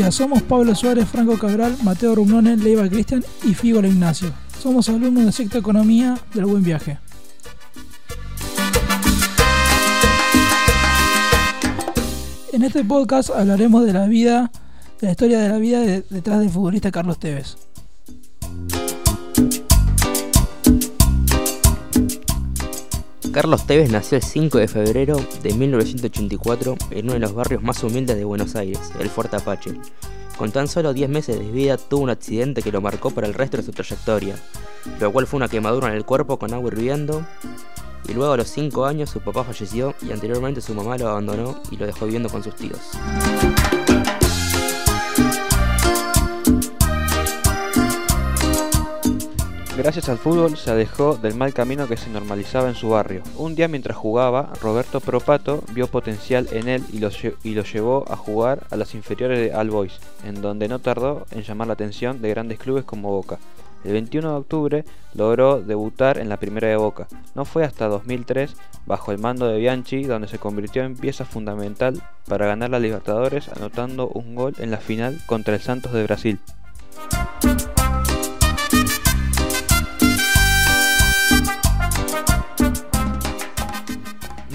día somos Pablo Suárez, Franco Cabral, Mateo Rugnone, Leiva Cristian y Figola Ignacio. Somos alumnos de Sexta Economía del Buen Viaje. En este podcast hablaremos de la historia de la vida detrás del futbolista Carlos Tevez. Carlos Tevez nació el 5 de febrero de 1984 en uno de los barrios más humildes de Buenos Aires, el Fuerte Apache. Con tan solo 10 meses de vida tuvo un accidente que lo marcó para el resto de su trayectoria, lo cual fue una quemadura en el cuerpo con agua hirviendo, y luego a los 5 años su papá falleció y anteriormente su mamá lo abandonó y lo dejó viviendo con sus tíos. Gracias al fútbol se alejó del mal camino que se normalizaba en su barrio. Un día mientras jugaba, Roberto Propato vio potencial en él y lo llevó a jugar a las inferiores de All Boys, en donde no tardó en llamar la atención de grandes clubes como Boca. El 21 de octubre logró debutar en la primera de Boca. No fue hasta 2003, bajo el mando de Bianchi, donde se convirtió en pieza fundamental para ganar la Libertadores, anotando un gol en la final contra el Santos de Brasil.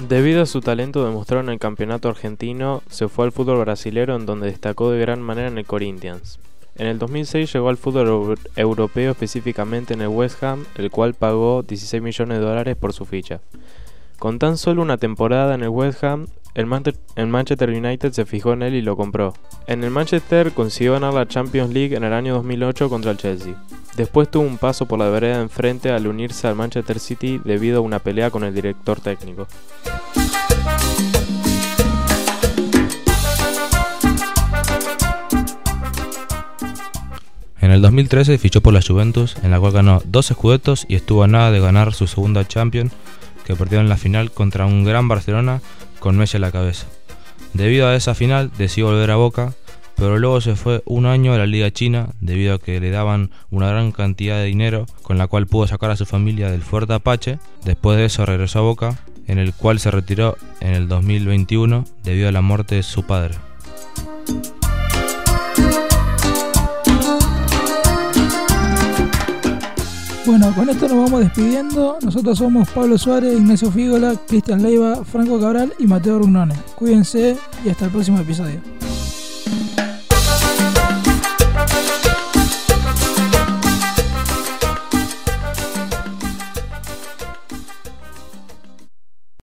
Debido a su talento demostrado en el campeonato argentino, se fue al fútbol brasilero en donde destacó de gran manera en el Corinthians. En el 2006 llegó al fútbol europeo, específicamente en el West Ham, el cual pagó $16 millones por su ficha. Con tan solo una temporada en el West Ham, el Manchester United se fijó en él y lo compró. En el Manchester consiguió ganar la Champions League en el año 2008 contra el Chelsea. Después tuvo un paso por la vereda de enfrente al unirse al Manchester City debido a una pelea con el director técnico. En el 2013 fichó por la Juventus, en la cual ganó 2 escudetos y estuvo a nada de ganar su segunda Champions, que perdieron la final contra un gran Barcelona con Messi a la cabeza. Debido a esa final decidió volver a Boca, pero luego se fue un año a la Liga China debido a que le daban una gran cantidad de dinero con la cual pudo sacar a su familia del Fuerte Apache. Después de eso regresó a Boca, en el cual se retiró en el 2021 debido a la muerte de su padre. Bueno, con esto nos vamos despidiendo. Nosotros somos Pablo Suárez, Ignacio Fígola, Cristian Leiva, Franco Cabral y Mateo Rugnone. Cuídense y hasta el próximo episodio.